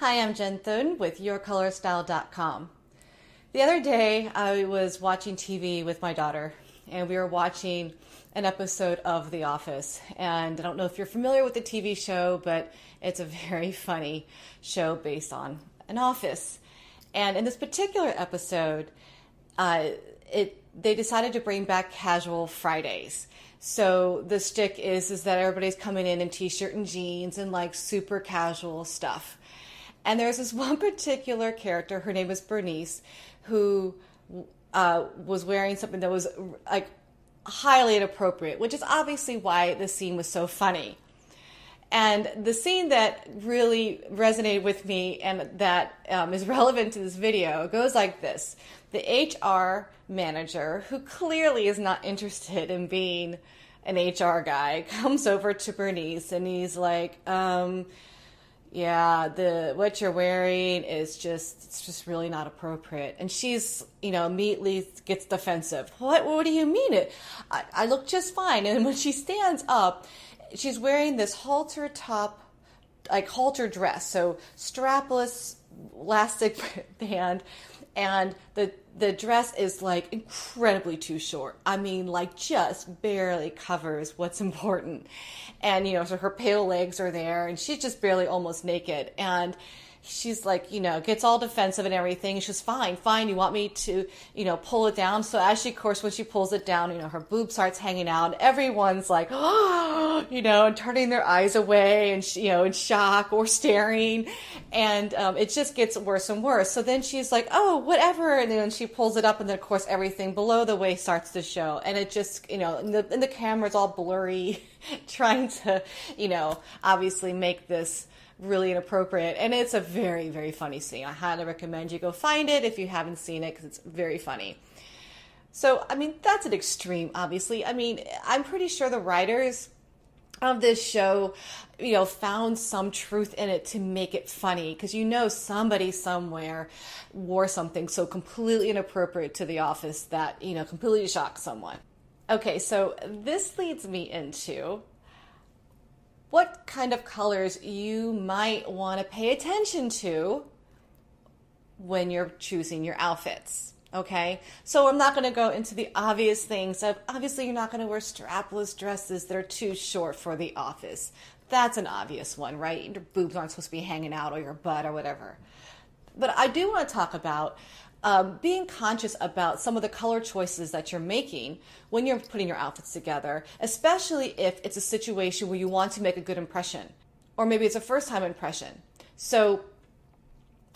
Hi, I'm Jen Thun with YourColorStyle.com. The other day, I was watching TV with my daughter, and we were watching an episode of The Office. And I don't know if you're familiar with the TV show, but it's a very funny show based on an office. And in this particular episode, they decided to bring back casual Fridays. So the shtick is that everybody's coming in t-shirt and jeans and like super casual stuff. And there's this one particular character, her name is Bernice, who was wearing something that was like highly inappropriate, which is obviously why the scene was so funny. And the scene that really resonated with me and that is relevant to this video goes like this. The HR manager, who clearly is not interested in being an HR guy, comes over to Bernice and he's like, yeah, what you're wearing is it's just really not appropriate. And she's, immediately gets defensive. What do you mean? I look just fine. And when she stands up, she's wearing this halter top, like halter dress. So strapless elastic band. And the dress is like incredibly too short. I mean, like just barely covers what's important. And, so her pale legs are there and she's just barely almost naked. And she's like, gets all defensive and everything. She's fine. You want me to, pull it down? So as she, of course, when she pulls it down, her boob starts hanging out. And everyone's like, oh, and turning their eyes away and, in shock or staring. And it just gets worse and worse. So then she's like, oh, whatever. And then she pulls it up. And then, of course, everything below the waist starts to show. And it just, and the camera's all blurry, trying to, obviously make this really inappropriate. And it's a very, very funny scene. I highly recommend you go find it if you haven't seen it, because it's very funny. So, that's an extreme, obviously. I'm pretty sure the writers of this show, found some truth in it to make it funny, because somebody somewhere wore something so completely inappropriate to the office that, completely shocked someone. Okay, so this leads me into what kind of colors you might want to pay attention to when you're choosing your outfits, okay? So I'm not going to go into the obvious things of, obviously you're not going to wear strapless dresses that are too short for the office. That's an obvious one, right? Your boobs aren't supposed to be hanging out, or your butt, or whatever. But I do want to talk about being conscious about some of the color choices that you're making when you're putting your outfits together, especially if it's a situation where you want to make a good impression, or maybe it's a first-time impression. So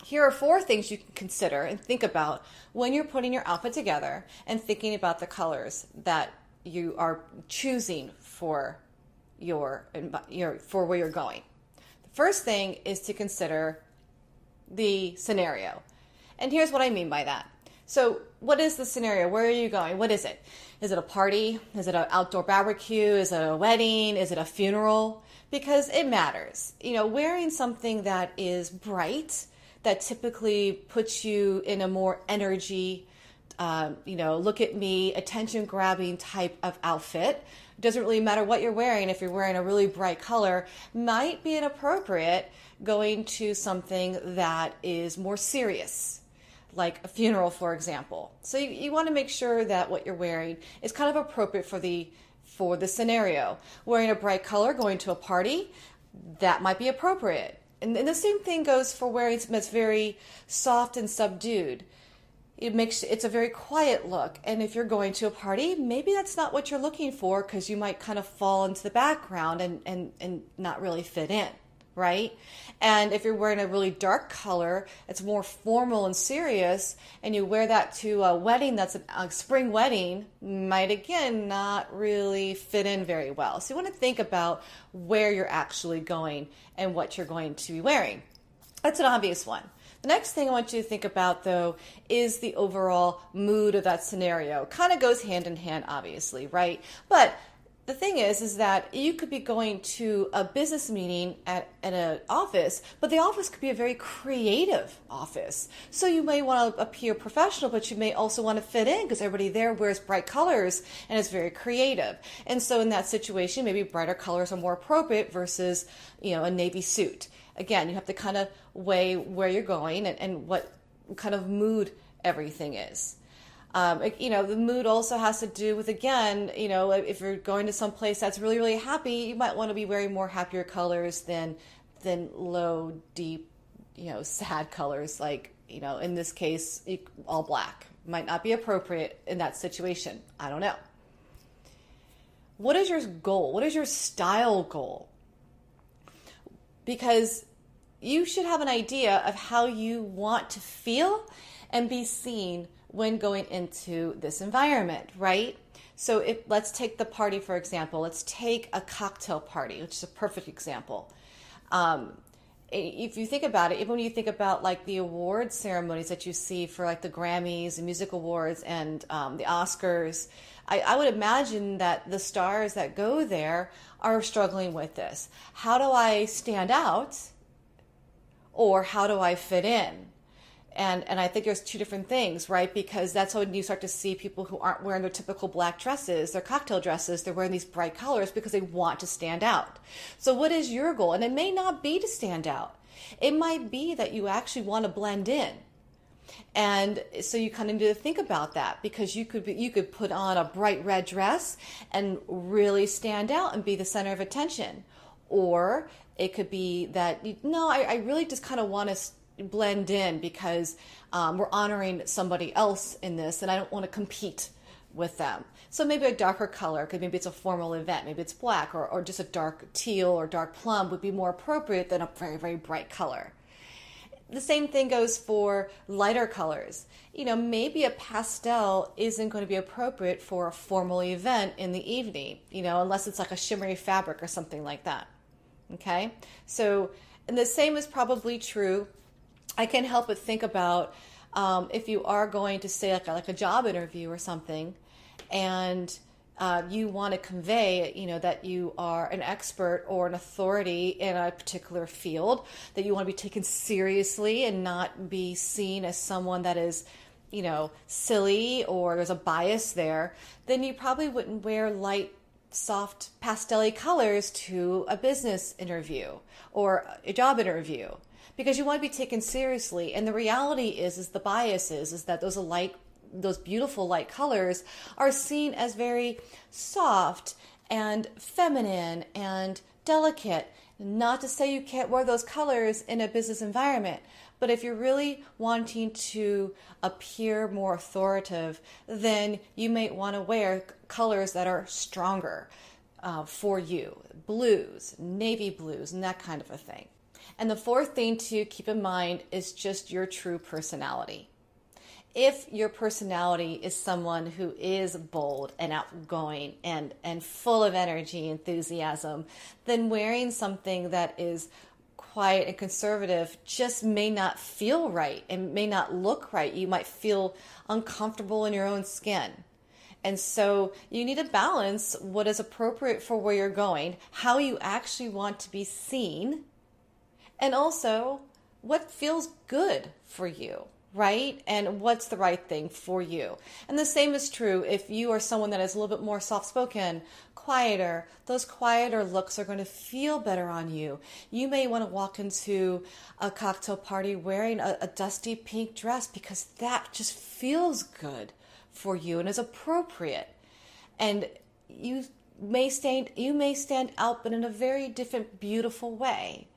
here are 4 things you can consider and think about when you're putting your outfit together and thinking about the colors that you are choosing for for where you're going. The first thing is to consider the scenario. And here's what I mean by that. So what is the scenario? Where are you going? What is it? Is it a party? Is it an outdoor barbecue? Is it a wedding? Is it a funeral? Because it matters. Wearing something that is bright, that typically puts you in a more energy, look at me, attention-grabbing type of outfit. It doesn't really matter what you're wearing. If you're wearing a really bright color, might be inappropriate going to something that is more serious, like a funeral, for example. So you want to make sure that what you're wearing is kind of appropriate for the scenario. Wearing a bright color, going to a party, that might be appropriate. And the same thing goes for wearing something that's very soft and subdued. It's a very quiet look. And if you're going to a party, maybe that's not what you're looking for, because you might kind of fall into the background and not really fit in, right? And if you're wearing a really dark color, it's more formal and serious, and you wear that to a wedding that's a spring wedding, might again not really fit in very well. So you want to think about where you're actually going and what you're going to be wearing. That's an obvious one. The next thing I want you to think about, though, is the overall mood of that scenario. Kind of goes hand in hand, obviously, right? But the thing is that you could be going to a business meeting at an office, but the office could be a very creative office. So you may want to appear professional, but you may also want to fit in, because everybody there wears bright colors and is very creative. And so in that situation, maybe brighter colors are more appropriate versus, a navy suit. again, you have to kind of weigh where you're going and what kind of mood everything is. You know, the mood also has to do with, again, you know, if you're going to some place that's really, really happy, you might want to be wearing more happier colors than low, deep, you know, sad colors. Like, you know, in this case, all black might not be appropriate in that situation. I don't know. What is your goal? What is your style goal? Because you should have an idea of how you want to feel and be seen when going into this environment, right? So let's take the party, for example. Let's take a cocktail party, which is a perfect example. If you think about it, even when you think about like the award ceremonies that you see for like the Grammys and music awards and the Oscars, I would imagine that the stars that go there are struggling with this. How do I stand out, or how do I fit in? And I think there's two different things, right? Because that's when you start to see people who aren't wearing their typical black dresses, their cocktail dresses, they're wearing these bright colors because they want to stand out. So what is your goal? And it may not be to stand out. It might be that you actually want to blend in. And so you kind of need to think about that, because you could put on a bright red dress and really stand out and be the center of attention. Or it could be that, I really just kind of want to blend in because we're honoring somebody else in this and I don't want to compete with them. So maybe a darker color, maybe it's a formal event, maybe it's black or just a dark teal or dark plum would be more appropriate than a very, very bright color. The same thing goes for lighter colors. You know, maybe a pastel isn't going to be appropriate for a formal event in the evening, you know, unless it's like a shimmery fabric or something like that. Okay? So, and the same is probably true. I can't help but think about if you are going to say like a job interview or something, and you want to convey, you know, that you are an expert or an authority in a particular field, that you want to be taken seriously and not be seen as someone that is, you know, silly or there's a bias there, then you probably wouldn't wear light, soft, pastel-y colors to a business interview or a job interview, because you want to be taken seriously. And the reality is the bias is that those beautiful light colors are seen as very soft and feminine and delicate. Not to say you can't wear those colors in a business environment, but if you're really wanting to appear more authoritative, then you might want to wear colors that are stronger for you. Blues, navy blues, and that kind of a thing. And the fourth thing to keep in mind is just your true personality. If your personality is someone who is bold and outgoing and full of energy, enthusiasm, then wearing something that is quiet and conservative just may not feel right and may not look right. You might feel uncomfortable in your own skin. And so you need to balance what is appropriate for where you're going, how you actually want to be seen, and also what feels good for you. Right? And what's the right thing for you? And the same is true if you are someone that is a little bit more soft-spoken, quieter. Those quieter looks are going to feel better on you. You may want to walk into a cocktail party wearing a dusty pink dress because that just feels good for you and is appropriate. And you may stand out, but in a very different, beautiful way,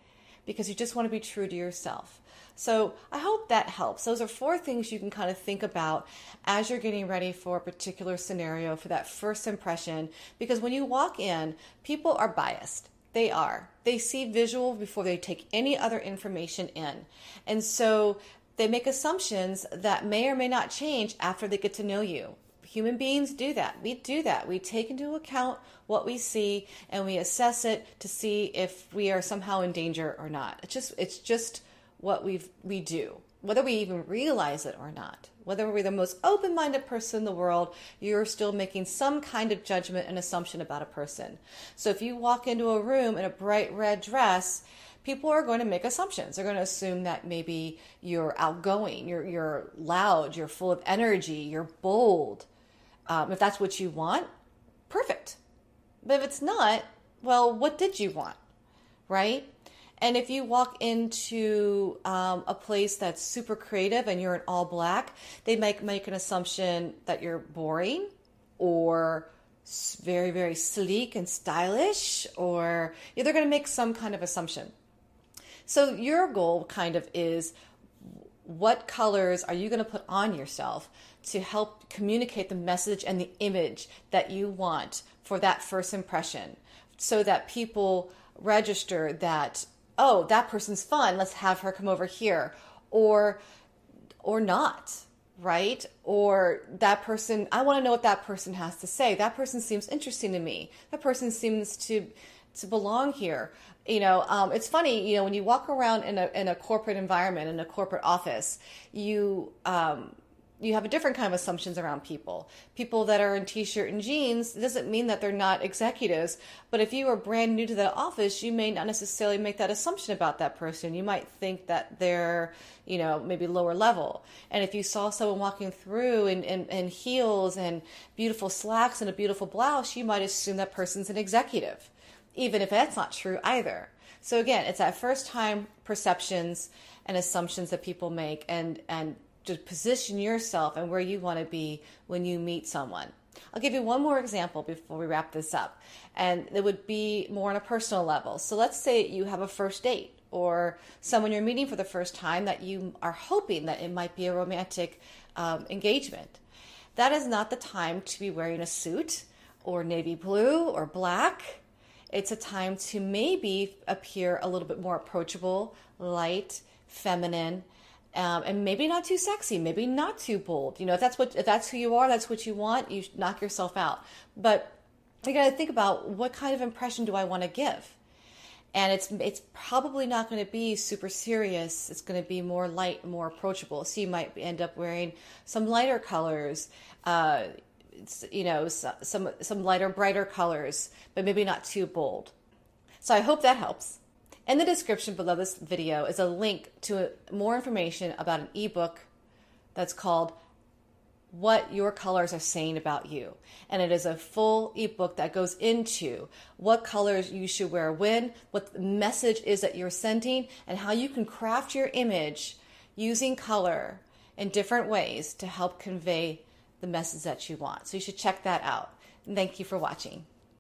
because you just want to be true to yourself. So I hope that helps. Those are four things you can kind of think about as you're getting ready for a particular scenario for that first impression. Because when you walk in, people are biased. They are. They see visual before they take any other information in. And so they make assumptions that may or may not change after they get to know you. Human beings do that. We do that. We take into account what we see and we assess it to see if we are somehow in danger or not. It's just what we do, whether we even realize it or not. Whether we're the most open-minded person in the world, you're still making some kind of judgment and assumption about a person. So if you walk into a room in a bright red dress, people are going to make assumptions. They're going to assume that maybe you're outgoing, you're loud, you're full of energy, you're bold. If that's what you want, perfect. But if it's not, well, what did you want, right? And if you walk into a place that's super creative and you're in all black, they might make an assumption that you're boring or very, very sleek and stylish, or they're going to make some kind of assumption. So your goal kind of is, what colors are you going to put on yourself to help communicate the message and the image that you want for that first impression, so that people register that, oh, that person's fun, let's have her come over here, or not, right? Or that person, I want to know what that person has to say. That person seems interesting to me. That person seems to belong here. It's funny, when you walk around in a corporate environment, in a corporate office, you have a different kind of assumptions around people. People that are in t-shirt and jeans, doesn't mean that they're not executives, but if you are brand new to that office, you may not necessarily make that assumption about that person. You might think that they're, maybe lower level. And if you saw someone walking through in heels and beautiful slacks and a beautiful blouse, you might assume that person's an executive, even if that's not true either. So again, it's that first time perceptions and assumptions that people make, and to position yourself and where you want to be when you meet someone. I'll give you one more example before we wrap this up, and it would be more on a personal level. So let's say you have a first date or someone you're meeting for the first time that you are hoping that it might be a romantic engagement. That is not the time to be wearing a suit or navy blue or black. It's a time to maybe appear a little bit more approachable, light, feminine, and maybe not too sexy, maybe not too bold. If that's who you are, that's what you want, you knock yourself out. But you got to think about, what kind of impression do I want to give? And it's probably not going to be super serious. It's going to be more light, more approachable. So you might end up wearing some lighter colors, some lighter, brighter colors, but maybe not too bold. So I hope that helps. In the description below this video is a link to more information about an ebook that's called What Your Colors Are Saying About You. And it is a full ebook that goes into what colors you should wear when, what the message is that you're sending, and how you can craft your image using color in different ways to help convey the message that you want. So you should check that out. And thank you for watching.